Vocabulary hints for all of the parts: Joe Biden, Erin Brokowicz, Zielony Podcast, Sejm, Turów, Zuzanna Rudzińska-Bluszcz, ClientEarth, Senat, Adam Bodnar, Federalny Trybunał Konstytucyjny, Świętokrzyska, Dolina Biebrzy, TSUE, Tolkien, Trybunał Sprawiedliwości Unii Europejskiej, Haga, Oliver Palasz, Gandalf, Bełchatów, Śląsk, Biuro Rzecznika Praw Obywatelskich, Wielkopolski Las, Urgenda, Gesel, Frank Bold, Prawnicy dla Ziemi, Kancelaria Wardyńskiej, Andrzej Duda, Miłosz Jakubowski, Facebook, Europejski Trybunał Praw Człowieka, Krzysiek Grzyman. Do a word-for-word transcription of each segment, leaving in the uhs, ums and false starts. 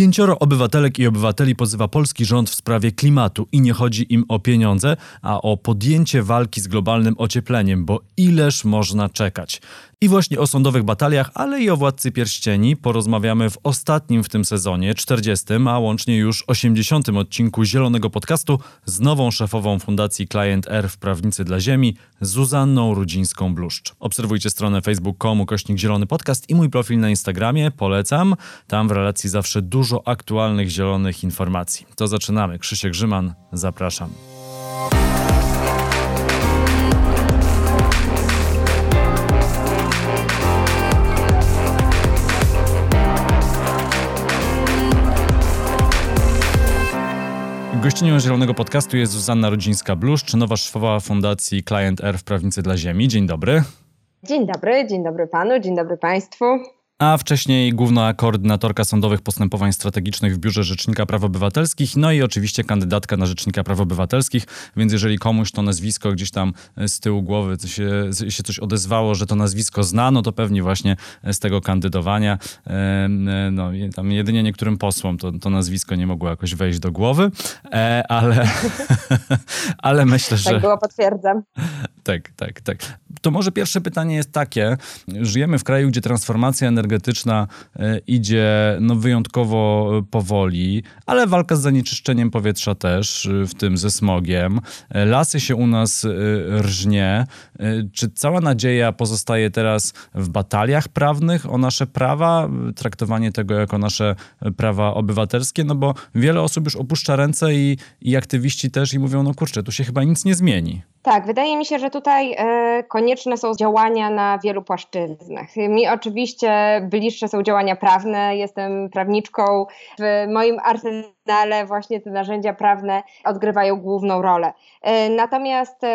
Pięcioro obywatelek i obywateli pozywa polski rząd w sprawie klimatu i nie chodzi im o pieniądze, a o podjęcie walki z globalnym ociepleniem, bo ileż można czekać. I właśnie o sądowych bataliach, ale i o Władcy Pierścieni porozmawiamy w ostatnim w tym sezonie, czterdziestym, a łącznie już osiemdziesiątym odcinku Zielonego Podcastu z nową szefową fundacji ClientEarth Prawnicy dla Ziemi, Zuzanną Rudzińską-Bluszcz. Obserwujcie stronę facebook kropka com kośnik Zielony Podcast i mój profil na Instagramie, polecam. Tam w relacji zawsze dużo aktualnych zielonych informacji. To zaczynamy. Krzysiek Grzyman, zapraszam. Gościnią Zielonego Podcastu jest Zuzanna Rudzińska-Bluszcz, nowa szefowa fundacji ClientEarth Prawnicy dla Ziemi. Dzień dobry. Dzień dobry, dzień dobry panu, dzień dobry państwu. A wcześniej główna koordynatorka sądowych postępowań strategicznych w Biurze Rzecznika Praw Obywatelskich, no i oczywiście kandydatka na Rzecznika Praw Obywatelskich, więc jeżeli komuś to nazwisko gdzieś tam z tyłu głowy się, się coś odezwało, że to nazwisko znano, to pewnie właśnie z tego kandydowania, no tam jedynie niektórym posłom to, to nazwisko nie mogło jakoś wejść do głowy, ale, ale myślę, że... Tak było, potwierdzam. Tak, tak, tak. To może pierwsze pytanie jest takie. Żyjemy w kraju, gdzie transformacja energetyczna idzie no, wyjątkowo powoli, ale walka z zanieczyszczeniem powietrza też, w tym ze smogiem. Lasy się u nas rżnie. Czy cała nadzieja pozostaje teraz w bataliach prawnych o nasze prawa, traktowanie tego jako nasze prawa obywatelskie? No bo wiele osób już opuszcza ręce i, i aktywiści też i mówią, no kurczę, tu się chyba nic nie zmieni. Tak, wydaje mi się, że tutaj y, konieczne są działania na wielu płaszczyznach. Mi oczywiście bliższe są działania prawne, jestem prawniczką. W moim arsenale właśnie te narzędzia prawne odgrywają główną rolę. Y, natomiast y,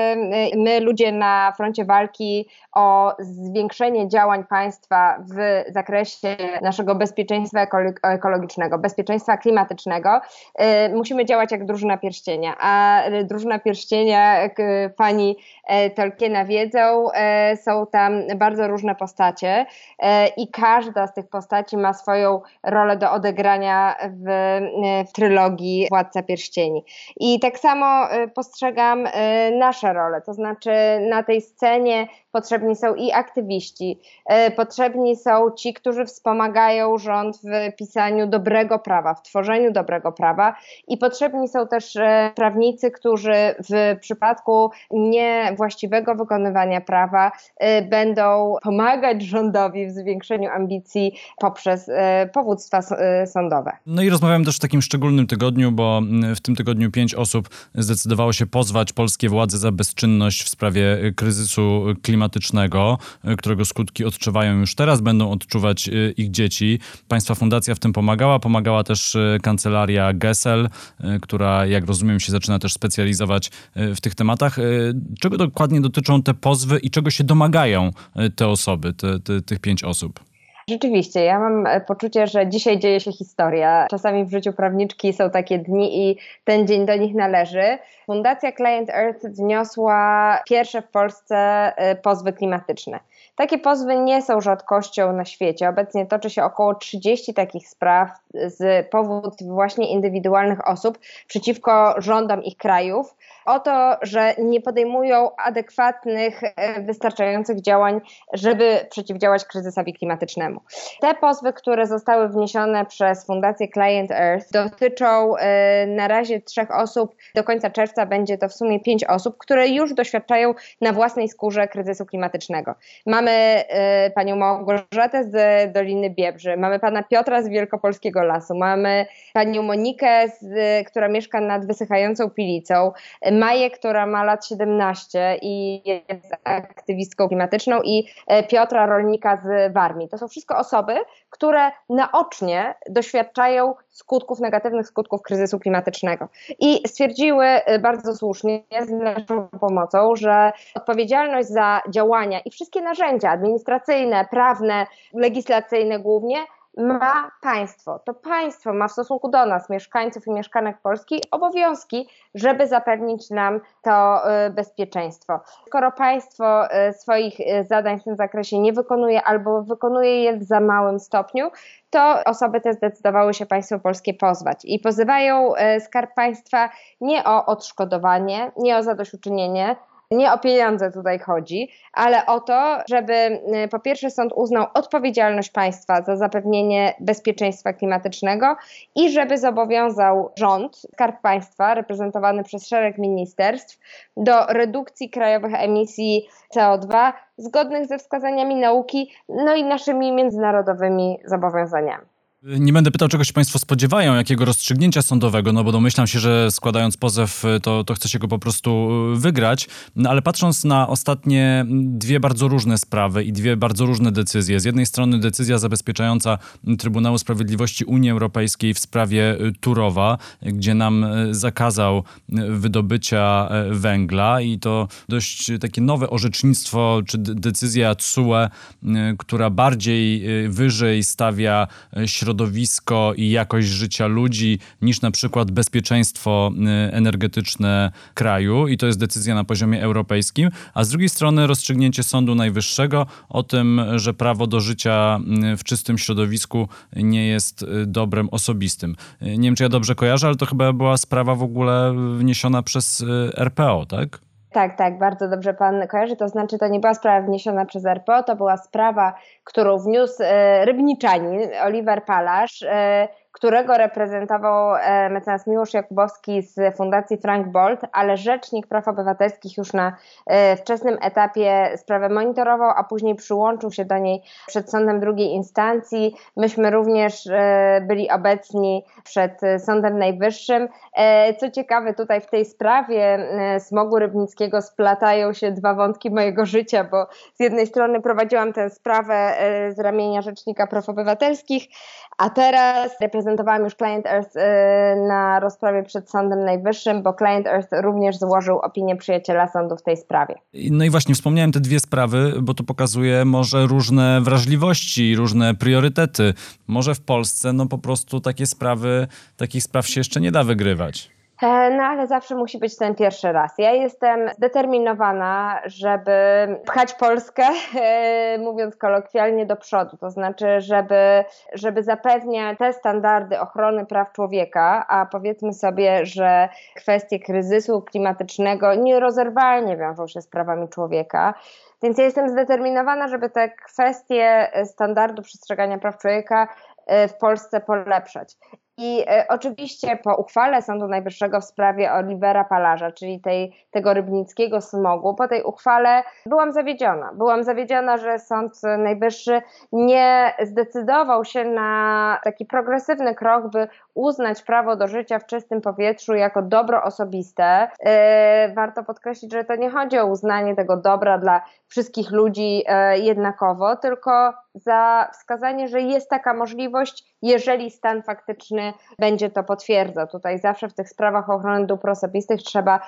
my ludzie na froncie walki o zwiększenie działań państwa w zakresie naszego bezpieczeństwa ekologicznego, bezpieczeństwa klimatycznego, y, musimy działać jak drużyna pierścienia, a drużyna pierścienia y, pani Tolkiena wiedzą, są tam bardzo różne postacie i każda z tych postaci ma swoją rolę do odegrania w, w trylogii Władca Pierścieni. I tak samo postrzegam nasze role, to znaczy na tej scenie potrzebni są i aktywiści, potrzebni są ci, którzy wspomagają rząd w pisaniu dobrego prawa, w tworzeniu dobrego prawa i potrzebni są też prawnicy, którzy w przypadku niewłaściwego wykonywania prawa będą pomagać rządowi w zwiększeniu ambicji poprzez powództwa sądowe. No i rozmawiamy też w takim szczególnym tygodniu, bo w tym tygodniu pięć osób zdecydowało się pozwać polskie władze za bezczynność w sprawie kryzysu klimatycznego, którego skutki odczuwają już teraz, będą odczuwać ich dzieci. Państwa fundacja w tym pomagała, pomagała też kancelaria Gesel, która jak rozumiem się zaczyna też specjalizować w tych tematach. Czego dokładnie dotyczą te pozwy i czego się domagają te osoby, te, te, tych pięć osób? Rzeczywiście, ja mam poczucie, że dzisiaj dzieje się historia. Czasami w życiu prawniczki są takie dni i ten dzień do nich należy. Fundacja ClientEarth wniosła pierwsze w Polsce pozwy klimatyczne. Takie pozwy nie są rzadkością na świecie. Obecnie toczy się około trzydzieści takich spraw z powód właśnie indywidualnych osób przeciwko rządom ich krajów o to, że nie podejmują adekwatnych, wystarczających działań, żeby przeciwdziałać kryzysowi klimatycznemu. Te pozwy, które zostały wniesione przez Fundację ClientEarth dotyczą na razie trzech osób. Do końca czerwca będzie to w sumie pięć osób, które już doświadczają na własnej skórze kryzysu klimatycznego. Mamy panią Małgorzatę z Doliny Biebrzy, mamy pana Piotra z Wielkopolskiego Lasu, mamy panią Monikę, z, która mieszka nad Wysychającą Pilicą, Maję, która ma lat siedemnaście i jest aktywistką klimatyczną i Piotra, rolnika z Warmii. To są wszystko osoby, które naocznie doświadczają skutków, negatywnych skutków kryzysu klimatycznego. I stwierdziły bardzo słusznie z naszą pomocą, że odpowiedzialność za działania i wszystkie narzędzia administracyjne, prawne, legislacyjne głównie ma państwo. To państwo ma w stosunku do nas, mieszkańców i mieszkanek Polski, obowiązki, żeby zapewnić nam to bezpieczeństwo. Skoro państwo swoich zadań w tym zakresie nie wykonuje albo wykonuje je w za małym stopniu, to osoby te zdecydowały się państwo polskie pozwać i pozywają Skarb Państwa nie o odszkodowanie, nie o zadośćuczynienie, nie o pieniądze tutaj chodzi, ale o to, żeby po pierwsze sąd uznał odpowiedzialność państwa za zapewnienie bezpieczeństwa klimatycznego i żeby zobowiązał rząd, Skarb Państwa reprezentowany przez szereg ministerstw do redukcji krajowych emisji C O dwa zgodnych ze wskazaniami nauki, no i naszymi międzynarodowymi zobowiązaniami. Nie będę pytał, czego się państwo spodziewają, jakiego rozstrzygnięcia sądowego, no bo domyślam się, że składając pozew, to, to chcecie go po prostu wygrać. No ale patrząc na ostatnie dwie bardzo różne sprawy i dwie bardzo różne decyzje. Z jednej strony decyzja zabezpieczająca Trybunału Sprawiedliwości Unii Europejskiej w sprawie Turowa, gdzie nam zakazał wydobycia węgla i to dość takie nowe orzecznictwo, czy decyzja T S U E, która bardziej wyżej stawia środowisko, środowisko i jakość życia ludzi niż na przykład bezpieczeństwo energetyczne kraju i to jest decyzja na poziomie europejskim, a z drugiej strony rozstrzygnięcie Sądu Najwyższego o tym, że prawo do życia w czystym środowisku nie jest dobrem osobistym. Nie wiem, czy ja dobrze kojarzę, ale to chyba była sprawa w ogóle wniesiona przez R P O, tak? Tak, tak, bardzo dobrze pan kojarzy, to znaczy to nie była sprawa wniesiona przez R P O, to była sprawa, którą wniósł e, rybniczanin Oliver Palasz, e, którego reprezentował e, mecenas Miłosz Jakubowski z Fundacji Frank Bold, ale Rzecznik Praw Obywatelskich już na e, wczesnym etapie sprawę monitorował, a później przyłączył się do niej przed sądem drugiej instancji. Myśmy również e, byli obecni przed Sądem Najwyższym. E, co ciekawe, tutaj w tej sprawie e, smogu rybnickiego splatają się dwa wątki mojego życia, bo z jednej strony prowadziłam tę sprawę e, z ramienia Rzecznika Praw Obywatelskich, a teraz prezentowałam już ClientEarth na rozprawie przed Sądem Najwyższym, bo ClientEarth również złożył opinię przyjaciela sądu w tej sprawie. No i właśnie wspomniałem te dwie sprawy, bo to pokazuje może różne wrażliwości, różne priorytety. Może w Polsce no po prostu takie sprawy, takich spraw się jeszcze nie da wygrywać. No ale zawsze musi być ten pierwszy raz. Ja jestem zdeterminowana, żeby pchać Polskę, mówiąc kolokwialnie, do przodu. To znaczy, żeby, żeby zapewniać te standardy ochrony praw człowieka, a powiedzmy sobie, że kwestie kryzysu klimatycznego nierozerwalnie wiążą się z prawami człowieka. Więc ja jestem zdeterminowana, żeby te kwestie standardu przestrzegania praw człowieka w Polsce polepszać. I e, oczywiście po uchwale Sądu Najwyższego w sprawie Olivera Palarza, czyli tej, tego rybnickiego smogu, po tej uchwale byłam zawiedziona. Byłam zawiedziona, że Sąd Najwyższy nie zdecydował się na taki progresywny krok, by uznać prawo do życia w czystym powietrzu jako dobro osobiste. E, warto podkreślić, że to nie chodzi o uznanie tego dobra dla wszystkich ludzi e, jednakowo, tylko za wskazanie, że jest taka możliwość, jeżeli stan faktyczny będzie to potwierdzał. Tutaj zawsze w tych sprawach ochrony dóbr osobistych trzeba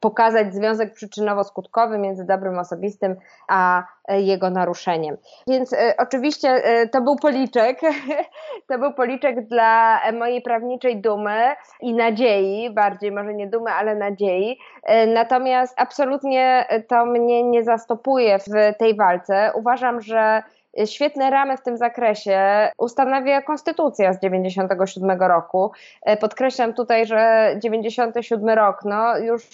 pokazać związek przyczynowo-skutkowy między dobrem osobistym a jego naruszeniem. Więc y, oczywiście y, to był policzek, to był policzek dla mojej prawniczej dumy i nadziei, bardziej może nie dumy, ale nadziei. Y, natomiast absolutnie to mnie nie zastopuje w tej walce. Uważam, że świetne ramy w tym zakresie ustanawia Konstytucja z dziewięćdziesiątego siódmego roku. Podkreślam tutaj, że dziewięćdziesiąty siódmy rok, no już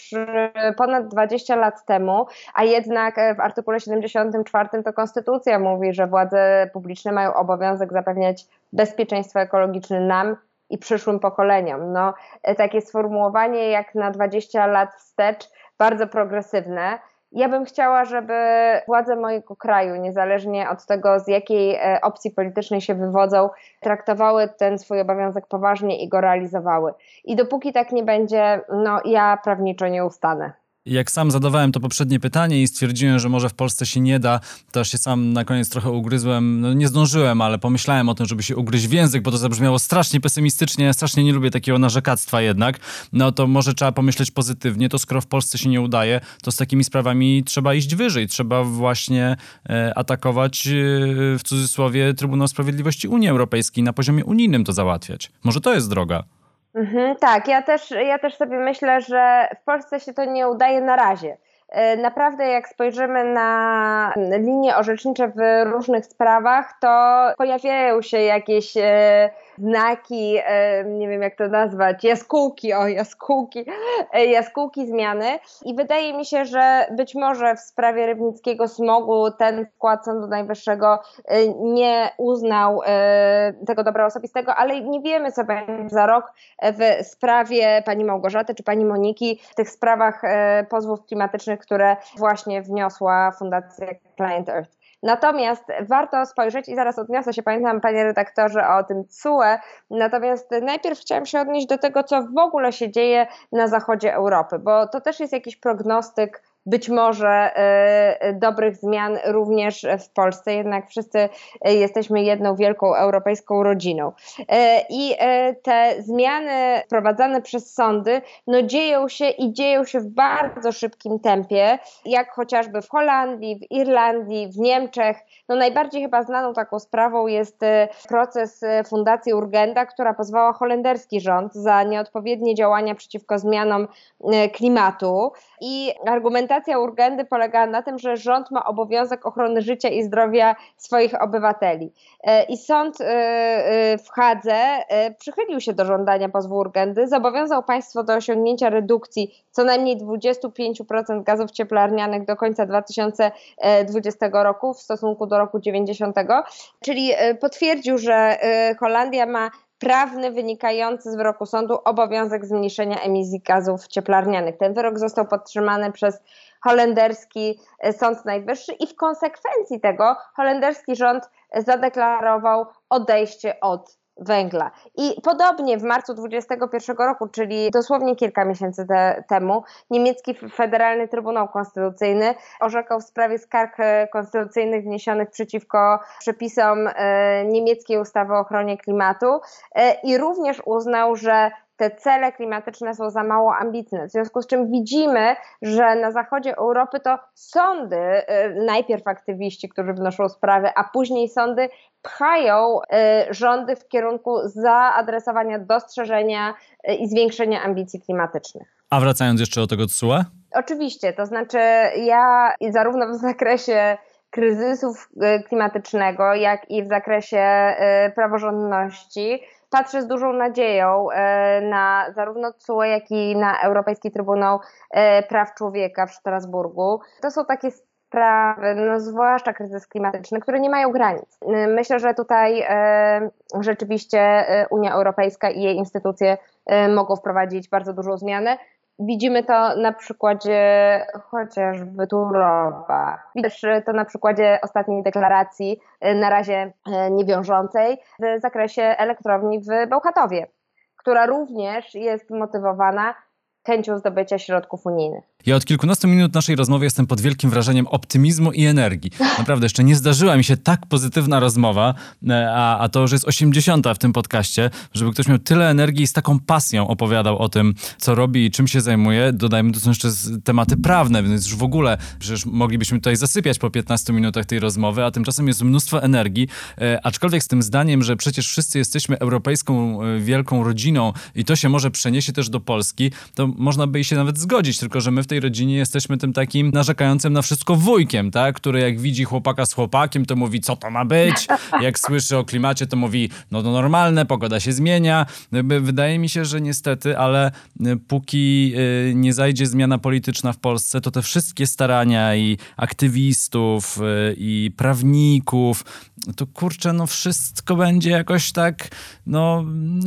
ponad dwadzieścia lat temu, a jednak w artykule siedemdziesiątym czwartym to Konstytucja mówi, że władze publiczne mają obowiązek zapewniać bezpieczeństwo ekologiczne nam i przyszłym pokoleniom. No, takie sformułowanie jak na dwadzieścia lat wstecz, bardzo progresywne. Ja bym chciała, żeby władze mojego kraju, niezależnie od tego, z jakiej opcji politycznej się wywodzą, traktowały ten swój obowiązek poważnie i go realizowały. I dopóki tak nie będzie, no ja prawniczo nie ustanę. Jak sam zadawałem to poprzednie pytanie i stwierdziłem, że może w Polsce się nie da, to aż się sam na koniec trochę ugryzłem. No nie zdążyłem, ale pomyślałem o tym, żeby się ugryźć w język, bo to zabrzmiało strasznie pesymistycznie, strasznie nie lubię takiego narzekactwa jednak. No to może trzeba pomyśleć pozytywnie, to skoro w Polsce się nie udaje, to z takimi sprawami trzeba iść wyżej. Trzeba właśnie e, atakować e, w cudzysłowie Trybunał Sprawiedliwości Unii Europejskiej, na poziomie unijnym to załatwiać. Może to jest droga. Mhm, tak, ja też, ja też sobie myślę, że w Polsce się to nie udaje na razie. Naprawdę jak spojrzymy na linie orzecznicze w różnych sprawach, to pojawiają się jakieś znaki, nie wiem jak to nazwać, jaskółki, o jaskółki, jaskółki zmiany i wydaje mi się, że być może w sprawie rybnickiego smogu ten skład Sądu Najwyższego nie uznał tego dobra osobistego, ale nie wiemy co będzie za rok w sprawie pani Małgorzaty czy pani Moniki, w tych sprawach pozwów klimatycznych, które właśnie wniosła Fundacja ClientEarth. Natomiast warto spojrzeć i zaraz odniosę się, pamiętam panie redaktorze o tym C U E, natomiast najpierw chciałam się odnieść do tego, co w ogóle się dzieje na zachodzie Europy, bo to też jest jakiś prognostyk być może y, dobrych zmian również w Polsce, jednak wszyscy jesteśmy jedną wielką europejską rodziną. I y, y, te zmiany wprowadzane przez sądy no, dzieją się i dzieją się w bardzo szybkim tempie, jak chociażby w Holandii, w Irlandii, w Niemczech. No, najbardziej chyba znaną taką sprawą jest y, proces Fundacji Urgenda, która pozwała holenderski rząd za nieodpowiednie działania przeciwko zmianom y, klimatu i argumentacja Urgendy polegała na tym, że rząd ma obowiązek ochrony życia i zdrowia swoich obywateli. I sąd w Hadze przychylił się do żądania pozwu Urgendy, zobowiązał państwo do osiągnięcia redukcji co najmniej dwadzieścia pięć procent gazów cieplarnianych do końca dwa tysiące dwudziestego roku w stosunku do roku dziewięćdziesiątego, czyli potwierdził, że Holandia ma prawny wynikający z wyroku sądu obowiązek zmniejszenia emisji gazów cieplarnianych. Ten wyrok został podtrzymany przez holenderski Sąd Najwyższy i w konsekwencji tego holenderski rząd zadeklarował odejście od węgla. I podobnie w marcu dwa tysiące dwudziestego pierwszego roku, czyli dosłownie kilka miesięcy te, temu, niemiecki Federalny Trybunał Konstytucyjny orzekał w sprawie skarg konstytucyjnych wniesionych przeciwko przepisom e, niemieckiej ustawy o ochronie klimatu e, i również uznał, że te cele klimatyczne są za mało ambitne. W związku z czym widzimy, że na zachodzie Europy to sądy, najpierw aktywiści, którzy wnoszą sprawy, a później sądy pchają rządy w kierunku zaadresowania dostrzeżenia i zwiększenia ambicji klimatycznych. A wracając jeszcze do tego C U E? Oczywiście, to znaczy ja zarówno w zakresie kryzysów klimatycznego, jak i w zakresie praworządności patrzę z dużą nadzieją na zarówno C U E, jak i na Europejski Trybunał Praw Człowieka w Strasburgu. To są takie sprawy, no zwłaszcza kryzys klimatyczny, które nie mają granic. Myślę, że tutaj rzeczywiście Unia Europejska i jej instytucje mogą wprowadzić bardzo dużą zmianę. Widzimy to na przykładzie chociażby Turowa. Widzisz to na przykładzie ostatniej deklaracji, na razie niewiążącej, w zakresie elektrowni w Bełchatowie, która również jest motywowana chęcią zdobycia środków unijnych. Ja od kilkunastu minut naszej rozmowy jestem pod wielkim wrażeniem optymizmu i energii. Naprawdę, jeszcze nie zdarzyła mi się tak pozytywna rozmowa, a, a to już jest osiemdziesiąta w tym podcaście, żeby ktoś miał tyle energii i z taką pasją opowiadał o tym, co robi i czym się zajmuje. Dodajmy, to są jeszcze tematy prawne, więc już w ogóle przecież moglibyśmy tutaj zasypiać po piętnastu minutach tej rozmowy, a tymczasem jest mnóstwo energii, e, aczkolwiek z tym zdaniem, że przecież wszyscy jesteśmy europejską wielką rodziną i to się może przeniesie też do Polski, to można by się nawet zgodzić, tylko że my w tej rodzinie jesteśmy tym takim narzekającym na wszystko wujkiem, tak? Który jak widzi chłopaka z chłopakiem, to mówi, co to ma być? Jak słyszy o klimacie, to mówi, no to normalne, pogoda się zmienia. Wydaje mi się, że niestety, ale póki nie zajdzie zmiana polityczna w Polsce, to te wszystkie starania i aktywistów, i prawników, to kurczę, no wszystko będzie jakoś tak, no,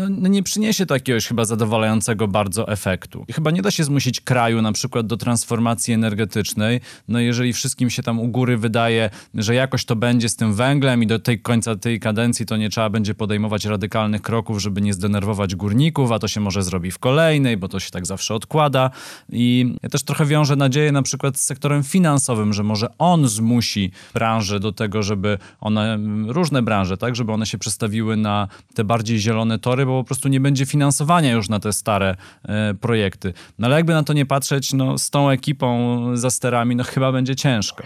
no nie przyniesie to jakiegoś chyba zadowalającego bardzo efektu. I chyba nie da się zmusić kraju na przykład do transformacji energetycznej, no jeżeli wszystkim się tam u góry wydaje, że jakoś to będzie z tym węglem i do tej końca tej kadencji to nie trzeba będzie podejmować radykalnych kroków, żeby nie zdenerwować górników, a to się może zrobi w kolejnej, bo to się tak zawsze odkłada. I ja też trochę wiążę nadzieję na przykład z sektorem finansowym, że może on zmusi branżę do tego, żeby one, różne branże, tak, żeby one się przestawiły na te bardziej zielone tory, bo po prostu nie będzie finansowania już na te stare e, projekty. No ale jakby na to nie patrzeć, no z tą ekipą za sterami, no chyba będzie ciężko.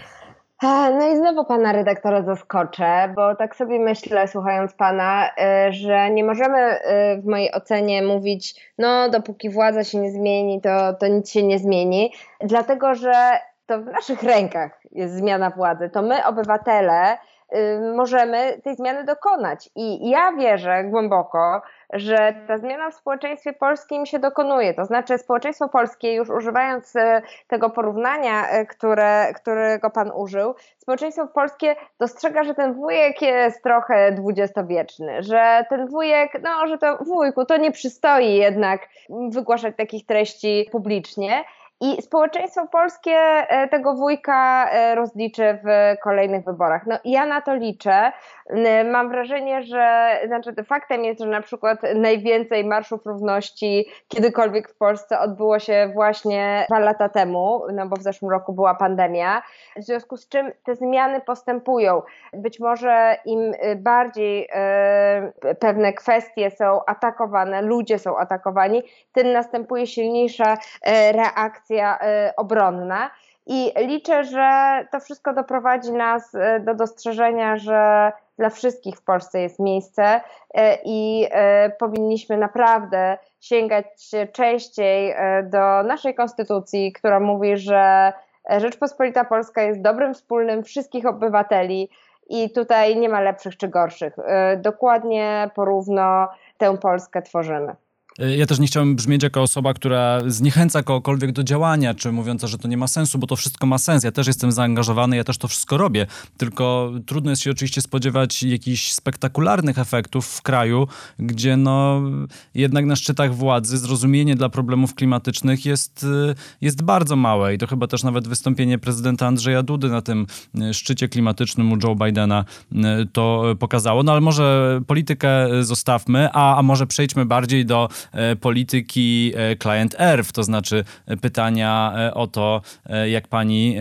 No i znowu pana redaktora zaskoczę, bo tak sobie myślę, słuchając pana, że nie możemy w mojej ocenie mówić, no dopóki władza się nie zmieni, to, to nic się nie zmieni, dlatego że to w naszych rękach jest zmiana władzy, to my obywatele możemy tej zmiany dokonać i ja wierzę głęboko, że ta zmiana w społeczeństwie polskim się dokonuje, to znaczy społeczeństwo polskie, już używając tego porównania, które, którego pan użył, społeczeństwo polskie dostrzega, że ten wujek jest trochę dwudziestowieczny, że ten wujek, no, że to wujku, to nie przystoi jednak wygłaszać takich treści publicznie. I społeczeństwo polskie tego wujka rozliczy w kolejnych wyborach. No ja na to liczę. Mam wrażenie, że znaczy faktem jest, że na przykład najwięcej marszów równości kiedykolwiek w Polsce odbyło się właśnie dwa lata temu, no bo w zeszłym roku była pandemia, w związku z czym te zmiany postępują. Być może im bardziej yy, pewne kwestie są atakowane, ludzie są atakowani, tym następuje silniejsza yy, reakcja obronna i liczę, że to wszystko doprowadzi nas do dostrzeżenia, że dla wszystkich w Polsce jest miejsce i powinniśmy naprawdę sięgać częściej do naszej konstytucji, która mówi, że Rzeczpospolita Polska jest dobrem wspólnym wszystkich obywateli i tutaj nie ma lepszych czy gorszych. Dokładnie porówno tę Polskę tworzymy. Ja też nie chciałem brzmieć jako osoba, która zniechęca kogokolwiek do działania, czy mówiąca, że to nie ma sensu, bo to wszystko ma sens. Ja też jestem zaangażowany, ja też to wszystko robię. Tylko trudno jest się oczywiście spodziewać jakichś spektakularnych efektów w kraju, gdzie no jednak na szczytach władzy zrozumienie dla problemów klimatycznych jest, jest bardzo małe. I to chyba też nawet wystąpienie prezydenta Andrzeja Dudy na tym szczycie klimatycznym u Joe Bidena to pokazało. No ale może politykę zostawmy, a, a może przejdźmy bardziej do polityki ClientEarth, to znaczy pytania o to, jak pani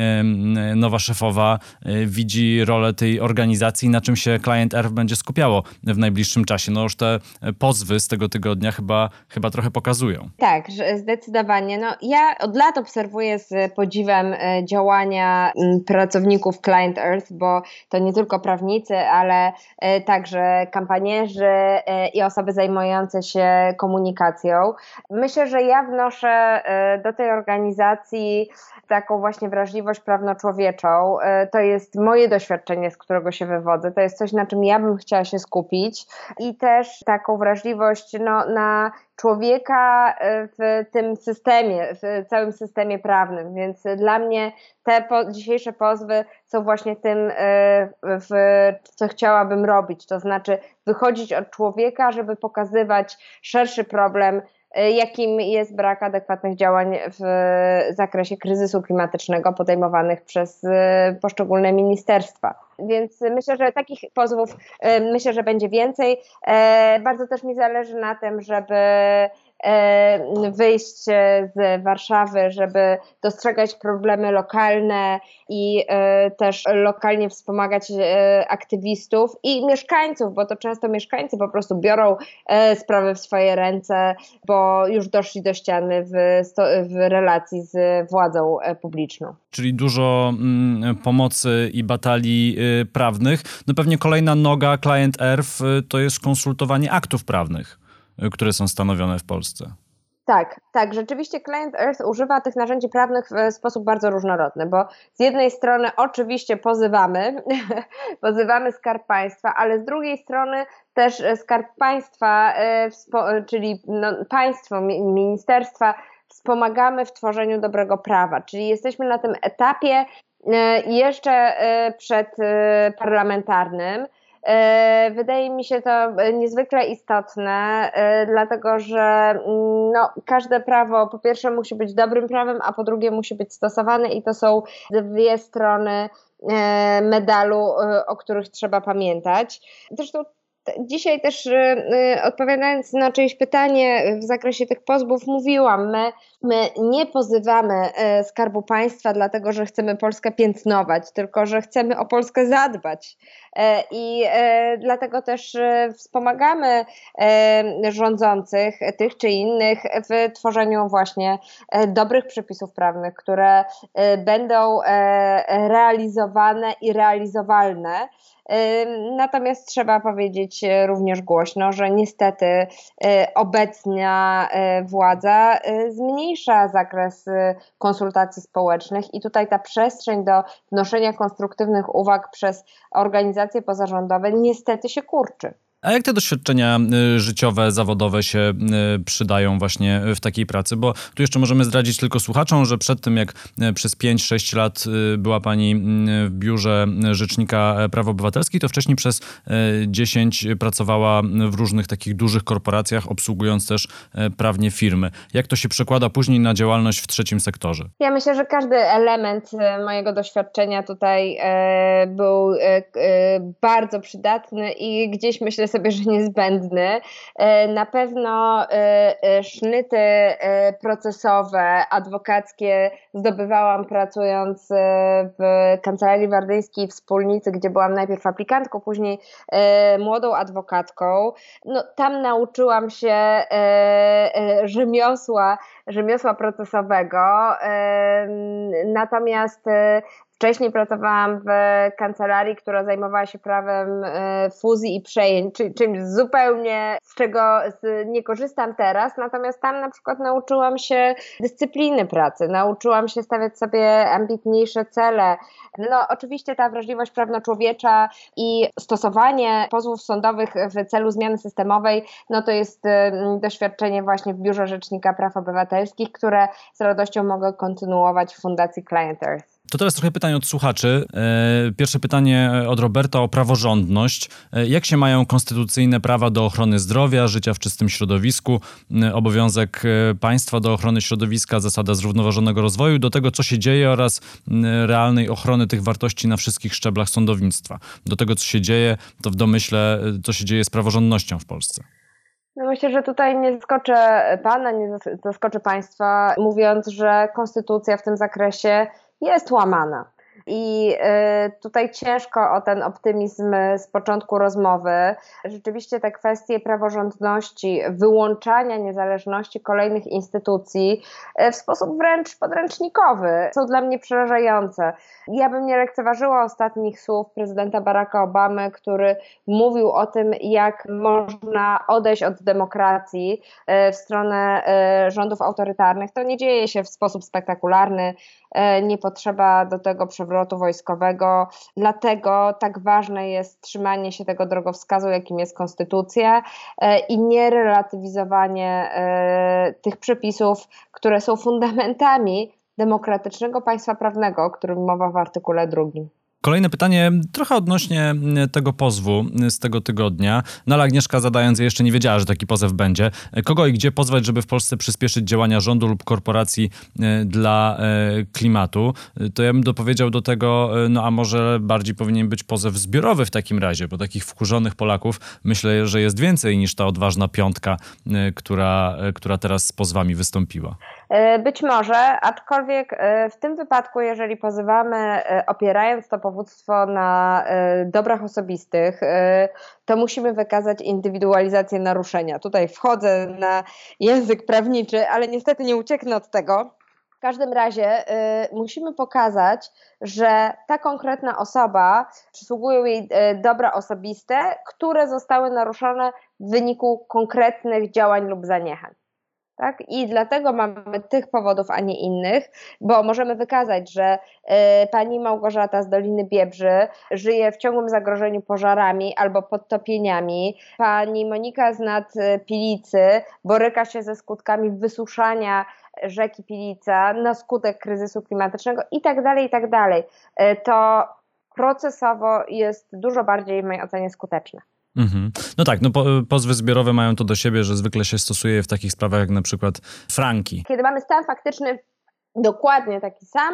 nowa szefowa widzi rolę tej organizacji i na czym się ClientEarth będzie skupiało w najbliższym czasie. No już te pozwy z tego tygodnia chyba, chyba trochę pokazują. Tak, zdecydowanie. No, ja od lat obserwuję z podziwem działania pracowników ClientEarth, bo to nie tylko prawnicy, ale także kampanierzy i osoby zajmujące się komunikacją. komunikacją. Myślę, że ja wnoszę do tej organizacji taką właśnie wrażliwość prawno-człowieczą. To jest moje doświadczenie, z którego się wywodzę. To jest coś, na czym ja bym chciała się skupić i też taką wrażliwość no, na człowieka w tym systemie, w całym systemie prawnym, więc dla mnie te po, dzisiejsze pozwy są właśnie tym, w, co chciałabym robić, to znaczy wychodzić od człowieka, żeby pokazywać szerszy problem, jakim jest brak adekwatnych działań w zakresie kryzysu klimatycznego podejmowanych przez poszczególne ministerstwa. Więc myślę, że takich pozwów myślę, że będzie więcej. Bardzo też mi zależy na tym, żeby wyjść z Warszawy, żeby dostrzegać problemy lokalne i też lokalnie wspomagać aktywistów i mieszkańców, bo to często mieszkańcy po prostu biorą sprawy w swoje ręce, bo już doszli do ściany w, w relacji z władzą publiczną. Czyli dużo mm, pomocy i batalii yy, prawnych. No pewnie kolejna noga ClientEarth yy, to jest konsultowanie aktów prawnych, które są stanowione w Polsce. Tak, tak. Rzeczywiście ClientEarth używa tych narzędzi prawnych w sposób bardzo różnorodny, bo z jednej strony oczywiście pozywamy, pozywamy Skarb Państwa, ale z drugiej strony też Skarb Państwa, czyli no, państwo, ministerstwa, wspomagamy w tworzeniu dobrego prawa, czyli jesteśmy na tym etapie jeszcze przed parlamentarnym, Wydaje mi się to niezwykle istotne, dlatego że no, każde prawo po pierwsze musi być dobrym prawem, a po drugie musi być stosowane i to są dwie strony medalu, o których trzeba pamiętać. Zresztą dzisiaj też odpowiadając na czyjeś pytanie w zakresie tych pozwów mówiłam, my, my nie pozywamy Skarbu Państwa dlatego, że chcemy Polskę piętnować, tylko że chcemy o Polskę zadbać i dlatego też wspomagamy rządzących, tych czy innych w tworzeniu właśnie dobrych przepisów prawnych, które będą realizowane i realizowalne. Natomiast trzeba powiedzieć również głośno, że niestety obecna władza zmniejsza zakres konsultacji społecznych i tutaj ta przestrzeń do wnoszenia konstruktywnych uwag przez organizacje pozarządowe niestety się kurczy. A jak te doświadczenia życiowe, zawodowe się przydają właśnie w takiej pracy? Bo tu jeszcze możemy zdradzić tylko słuchaczom, że przed tym jak przez pięć sześć lat była pani w Biurze Rzecznika Praw Obywatelskich, to wcześniej przez dziesięć pracowała w różnych takich dużych korporacjach, obsługując też prawnie firmy. Jak to się przekłada później na działalność w trzecim sektorze? Ja myślę, że każdy element mojego doświadczenia tutaj był bardzo przydatny i gdzieś myślę sobie, że niezbędny. Na pewno sznyty procesowe, adwokackie zdobywałam pracując w Kancelarii Wardyńskiej Wspólnicy, gdzie byłam najpierw aplikantką, później młodą adwokatką. No, tam nauczyłam się rzemiosła, rzemiosła procesowego. Natomiast wcześniej pracowałam w kancelarii, która zajmowała się prawem fuzji i przejęć, czyli czymś zupełnie, z czego nie korzystam teraz, natomiast tam na przykład nauczyłam się dyscypliny pracy, nauczyłam się stawiać sobie ambitniejsze cele. No oczywiście ta wrażliwość prawno-człowiecza i stosowanie pozwów sądowych w celu zmiany systemowej, no to jest doświadczenie właśnie w Biurze Rzecznika Praw Obywatelskich, które z radością mogę kontynuować w Fundacji ClientEarth. To teraz trochę pytań od słuchaczy. Pierwsze pytanie od Roberta o praworządność. Jak się mają konstytucyjne prawa do ochrony zdrowia, życia w czystym środowisku, obowiązek państwa do ochrony środowiska, zasada zrównoważonego rozwoju, do tego, co się dzieje oraz realnej ochrony tych wartości na wszystkich szczeblach sądownictwa. Do tego, co się dzieje, to w domyśle, co się dzieje z praworządnością w Polsce. No myślę, że tutaj nie zaskoczę pana, nie zaskoczę państwa, mówiąc, że konstytucja w tym zakresie jest łamana i tutaj ciężko o ten optymizm z początku rozmowy. Rzeczywiście te kwestie praworządności, wyłączania niezależności kolejnych instytucji w sposób wręcz podręcznikowy są dla mnie przerażające. Ja bym nie lekceważyła ostatnich słów prezydenta Baracka Obamy, który mówił o tym, jak można odejść od demokracji w stronę rządów autorytarnych. To nie dzieje się w sposób spektakularny, nie potrzeba do tego przewrotu wojskowego, dlatego tak ważne jest trzymanie się tego drogowskazu, jakim jest konstytucja i nie relatywizowanie tych przepisów, które są fundamentami demokratycznego państwa prawnego, o którym mowa w artykule drugim. Kolejne pytanie, trochę odnośnie tego pozwu z tego tygodnia. No ale Agnieszka, zadając je, jeszcze nie wiedziała, że taki pozew będzie. Kogo i gdzie pozwać, żeby w Polsce przyspieszyć działania rządu lub korporacji dla klimatu? To ja bym dopowiedział do tego, no a może bardziej powinien być pozew zbiorowy w takim razie, bo takich wkurzonych Polaków myślę, że jest więcej niż ta odważna piątka, która, która teraz z pozwami wystąpiła. Być może, aczkolwiek w tym wypadku, jeżeli pozywamy, opierając to powództwo na dobrach osobistych, to musimy wykazać indywidualizację naruszenia. Tutaj wchodzę na język prawniczy, ale niestety nie ucieknę od tego. W każdym razie musimy pokazać, że ta konkretna osoba, przysługują jej dobra osobiste, które zostały naruszone w wyniku konkretnych działań lub zaniechań. Tak? I dlatego mamy tych powodów, a nie innych, bo możemy wykazać, że y, pani Małgorzata z Doliny Biebrzy żyje w ciągłym zagrożeniu pożarami albo podtopieniami, pani Monika z nad Pilicy boryka się ze skutkami wysuszania rzeki Pilica na skutek kryzysu klimatycznego i tak dalej, i tak dalej. To procesowo jest dużo bardziej w mojej ocenie skuteczny. Mm-hmm. No tak, no po, pozwy zbiorowe mają to do siebie, że zwykle się stosuje w takich sprawach jak na przykład franki. Kiedy mamy stan faktyczny dokładnie taki sam,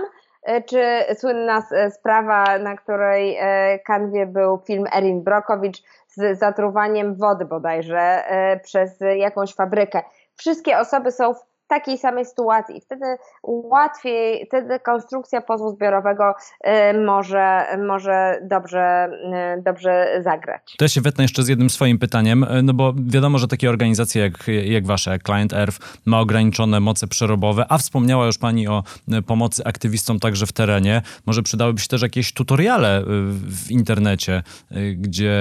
czy słynna sprawa, na której kanwie był film Erin Brokowicz z zatruwaniem wody bodajże przez jakąś fabrykę. Wszystkie osoby są w takiej samej sytuacji i wtedy łatwiej, wtedy konstrukcja pozwu zbiorowego może, może dobrze, dobrze zagrać. To ja się wetnę jeszcze z jednym swoim pytaniem, no bo wiadomo, że takie organizacje jak, jak wasze, jak ClientEarth, ma ograniczone moce przerobowe, a wspomniała już pani o pomocy aktywistom także w terenie. Może przydałyby się też jakieś tutoriale w internecie, gdzie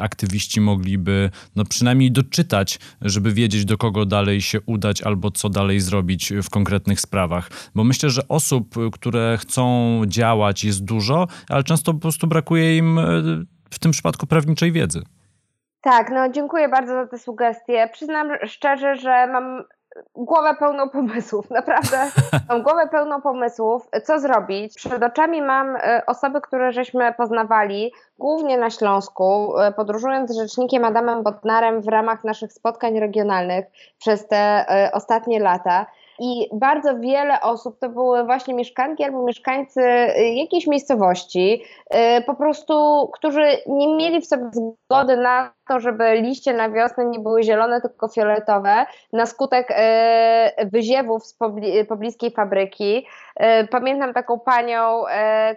aktywiści mogliby no przynajmniej doczytać, żeby wiedzieć, do kogo dalej się udać albo co co dalej zrobić w konkretnych sprawach. Bo myślę, że osób, które chcą działać, jest dużo, ale często po prostu brakuje im w tym przypadku prawniczej wiedzy. Tak, no dziękuję bardzo za te sugestie. Przyznam szczerze, że mam głowę pełną pomysłów, naprawdę. Mam głowę pełną pomysłów, co zrobić. Przed oczami mam osoby, które żeśmy poznawali, głównie na Śląsku, podróżując z rzecznikiem Adamem Bodnarem w ramach naszych spotkań regionalnych przez te ostatnie lata. I bardzo wiele osób to były właśnie mieszkanki albo mieszkańcy jakiejś miejscowości, po prostu, którzy nie mieli w sobie zgody na to, żeby liście na wiosnę nie były zielone, tylko fioletowe, na skutek wyziewów z pobliskiej fabryki. Pamiętam taką panią,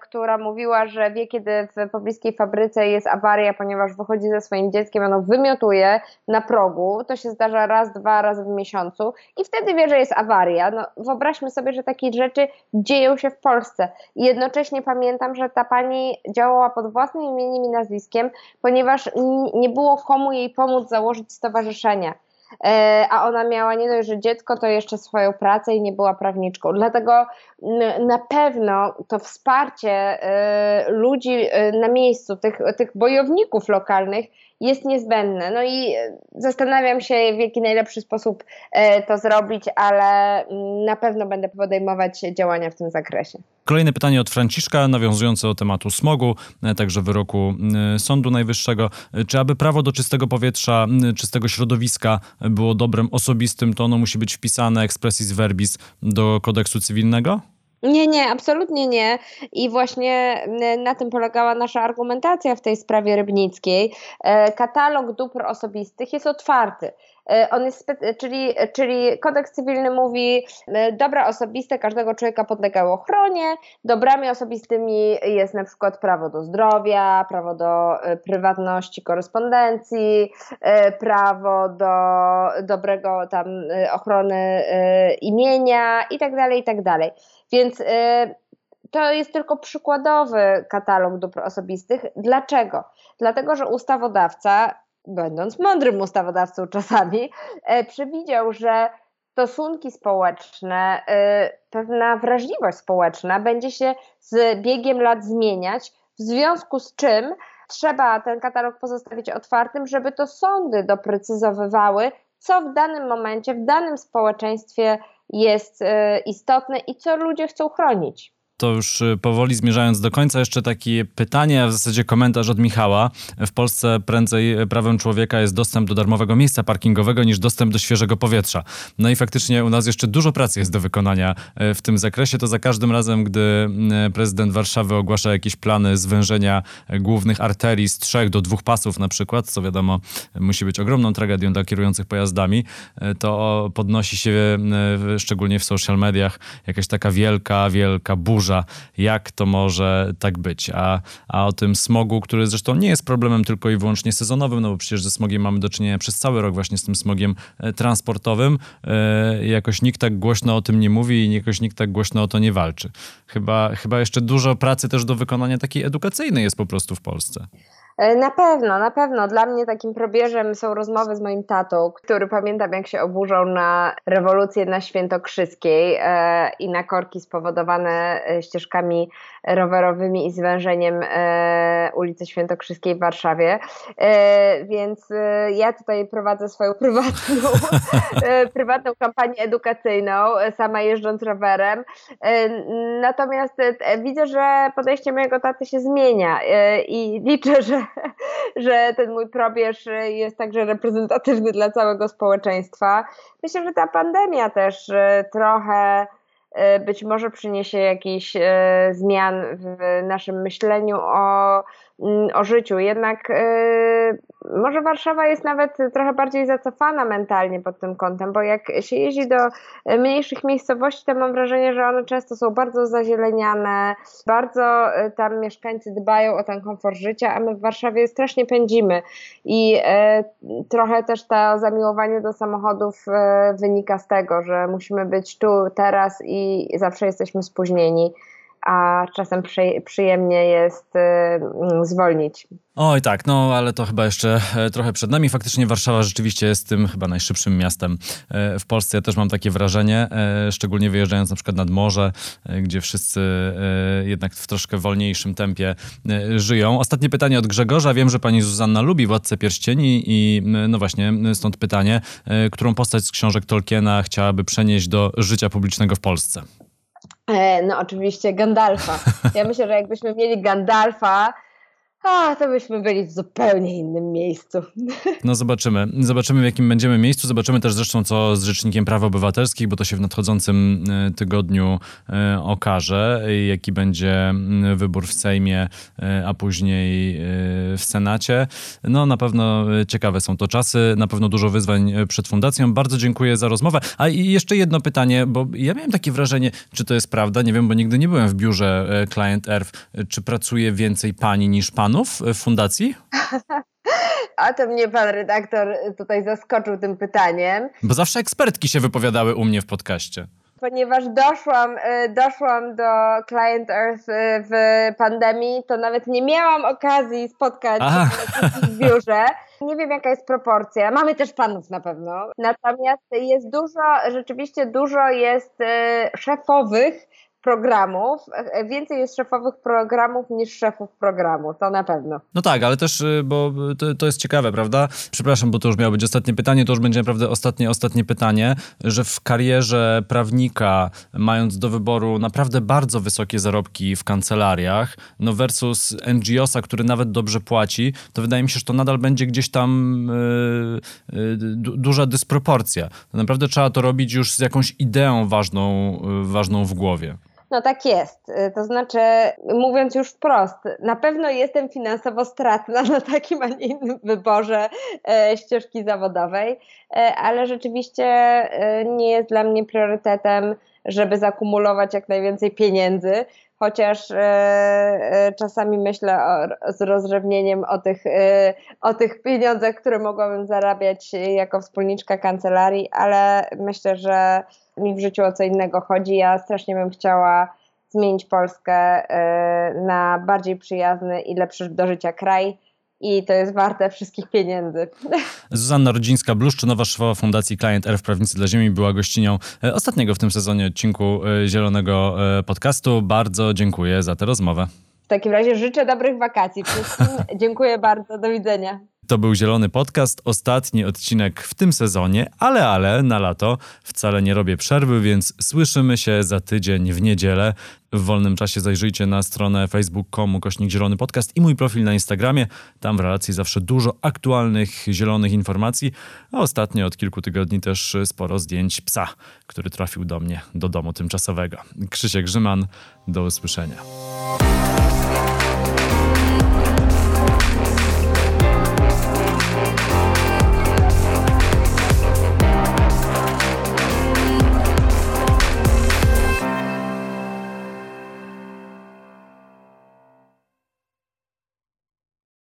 która mówiła, że wie, kiedy w pobliskiej fabryce jest awaria, ponieważ wychodzi ze swoim dzieckiem, ono wymiotuje na progu. To się zdarza raz, dwa razy w miesiącu i wtedy wie, że jest awaria. No, wyobraźmy sobie, że takie rzeczy dzieją się w Polsce. I jednocześnie pamiętam, że ta pani działała pod własnym imieniem i nazwiskiem, ponieważ nie było komu jej pomóc założyć stowarzyszenia. A ona miała nie dość, że dziecko, to jeszcze swoją pracę i nie była prawniczką. Dlatego na pewno to wsparcie ludzi na miejscu, tych, tych bojowników lokalnych jest niezbędne. No i zastanawiam się, w jaki najlepszy sposób to zrobić, ale na pewno będę podejmować działania w tym zakresie. Kolejne pytanie od Franciszka, nawiązujące do tematu smogu, także wyroku Sądu Najwyższego. Czy aby prawo do czystego powietrza, czystego środowiska było dobrem osobistym, to ono musi być wpisane expressis verbis do kodeksu cywilnego? Nie, nie, absolutnie nie. I właśnie na tym polegała nasza argumentacja w tej sprawie rybnickiej. Katalog dóbr osobistych jest otwarty. On jest, czyli, czyli kodeks cywilny mówi, dobra osobiste każdego człowieka podlegają ochronie, dobrami osobistymi jest na przykład prawo do zdrowia, prawo do prywatności korespondencji, prawo do dobrego tam ochrony imienia i tak dalej, i tak dalej. Więc to jest tylko przykładowy katalog dóbr osobistych. Dlaczego? Dlatego, że ustawodawca, będąc mądrym ustawodawcą czasami, przewidział, że stosunki społeczne, pewna wrażliwość społeczna będzie się z biegiem lat zmieniać, w związku z czym trzeba ten katalog pozostawić otwartym, żeby to sądy doprecyzowywały, co w danym momencie, w danym społeczeństwie jest istotne i co ludzie chcą chronić. To już powoli zmierzając do końca, jeszcze takie pytanie, a w zasadzie komentarz od Michała. W Polsce prędzej prawem człowieka jest dostęp do darmowego miejsca parkingowego niż dostęp do świeżego powietrza. No i faktycznie u nas jeszcze dużo pracy jest do wykonania w tym zakresie. To za każdym razem, gdy prezydent Warszawy ogłasza jakieś plany zwężenia głównych arterii z trzech do dwóch pasów na przykład, co wiadomo musi być ogromną tragedią dla kierujących pojazdami, to podnosi się szczególnie w social mediach jakaś taka wielka, wielka burza. Jak to może tak być? A, a o tym smogu, który zresztą nie jest problemem tylko i wyłącznie sezonowym, no bo przecież ze smogiem mamy do czynienia przez cały rok, właśnie z tym smogiem transportowym. E, jakoś nikt tak głośno o tym nie mówi i jakoś nikt tak głośno o to nie walczy. Chyba, chyba jeszcze dużo pracy też do wykonania takiej edukacyjnej jest po prostu w Polsce. Na pewno, na pewno. Dla mnie takim probierzem są rozmowy z moim tatą, który pamiętam, jak się oburzał na rewolucję na Świętokrzyskiej i na korki spowodowane ścieżkami rowerowymi i zwężeniem ulicy Świętokrzyskiej w Warszawie. Więc ja tutaj prowadzę swoją prywatną, prywatną kampanię edukacyjną, sama jeżdżąc rowerem. Natomiast widzę, że podejście mojego taty się zmienia i liczę, że że ten mój probierz jest także reprezentatywny dla całego społeczeństwa. Myślę, że ta pandemia też trochę być może przyniesie jakiś zmian w naszym myśleniu o, o życiu. Jednak może Warszawa jest nawet trochę bardziej zacofana mentalnie pod tym kątem, bo jak się jeździ do mniejszych miejscowości, to mam wrażenie, że one często są bardzo zazieleniane, bardzo tam mieszkańcy dbają o ten komfort życia, a my w Warszawie strasznie pędzimy i trochę też to zamiłowanie do samochodów wynika z tego, że musimy być tu, teraz i i zawsze jesteśmy spóźnieni, a czasem przy, przyjemnie jest y, zwolnić. Oj tak, no ale to chyba jeszcze trochę przed nami. Faktycznie Warszawa rzeczywiście jest tym chyba najszybszym miastem w Polsce. Ja też mam takie wrażenie, szczególnie wyjeżdżając na przykład nad morze, gdzie wszyscy jednak w troszkę wolniejszym tempie żyją. Ostatnie pytanie od Grzegorza. Wiem, że pani Zuzanna lubi Władcę Pierścieni i no właśnie stąd pytanie, którą postać z książek Tolkiena chciałaby przenieść do życia publicznego w Polsce? No oczywiście Gandalfa. Ja myślę, że jakbyśmy mieli Gandalfa, a, to byśmy byli w zupełnie innym miejscu. No zobaczymy. Zobaczymy, w jakim będziemy miejscu. Zobaczymy też zresztą, co z Rzecznikiem Praw Obywatelskich, bo to się w nadchodzącym tygodniu okaże, jaki będzie wybór w Sejmie, a później w Senacie. No na pewno ciekawe są to czasy, na pewno dużo wyzwań przed fundacją. Bardzo dziękuję za rozmowę. A i jeszcze jedno pytanie, bo ja miałem takie wrażenie, czy to jest prawda, nie wiem, bo nigdy nie byłem w biurze ClientEarth, czy pracuje więcej pani niż pan? W fundacji? A to mnie pan redaktor tutaj zaskoczył tym pytaniem. Bo zawsze ekspertki się wypowiadały u mnie w podcaście. Ponieważ doszłam, doszłam do ClientEarth w pandemii, to nawet nie miałam okazji spotkać się w biurze. Nie wiem, jaka jest proporcja. Mamy też panów na pewno. Natomiast jest dużo, rzeczywiście dużo jest szefowych programów, więcej jest szefowych programów niż szefów programu, to na pewno. No tak, ale też, bo to, to jest ciekawe, prawda? Przepraszam, bo to już miało być ostatnie pytanie, to już będzie naprawdę ostatnie, ostatnie pytanie, że w karierze prawnika, mając do wyboru naprawdę bardzo wysokie zarobki w kancelariach, no versus en dżi o sa, który nawet dobrze płaci, to wydaje mi się, że to nadal będzie gdzieś tam yy, yy, duża dysproporcja. To naprawdę trzeba to robić już z jakąś ideą ważną, yy, ważną w głowie. No tak jest, to znaczy mówiąc już wprost, na pewno jestem finansowo stratna na takim, a nie innym wyborze e, ścieżki zawodowej, e, ale rzeczywiście e, nie jest dla mnie priorytetem, żeby zakumulować jak najwięcej pieniędzy, chociaż e, e, czasami myślę o, z rozrzewnieniem o tych, e, o tych pieniądzach, które mogłabym zarabiać jako wspólniczka kancelarii, ale myślę, że mi w życiu o co innego chodzi. Ja strasznie bym chciała zmienić Polskę na bardziej przyjazny i lepszy do życia kraj. I to jest warte wszystkich pieniędzy. Zuzanna Rudzińska-Bluszcz, nowa szefowa fundacji ClientEarth Prawnicy dla Ziemi, była gościnią ostatniego w tym sezonie odcinku Zielonego Podcastu. Bardzo dziękuję za tę rozmowę. W takim razie życzę dobrych wakacji wszystkim. Dziękuję bardzo, do widzenia. To był Zielony Podcast, ostatni odcinek w tym sezonie, ale, ale na lato wcale nie robię przerwy, więc słyszymy się za tydzień w niedzielę. W wolnym czasie zajrzyjcie na stronę facebook kropka com ukośnik zielony podcast i mój profil na Instagramie. Tam w relacji zawsze dużo aktualnych, zielonych informacji, a ostatnio od kilku tygodni też sporo zdjęć psa, który trafił do mnie do domu tymczasowego. Krzysiek Grzyman, do usłyszenia.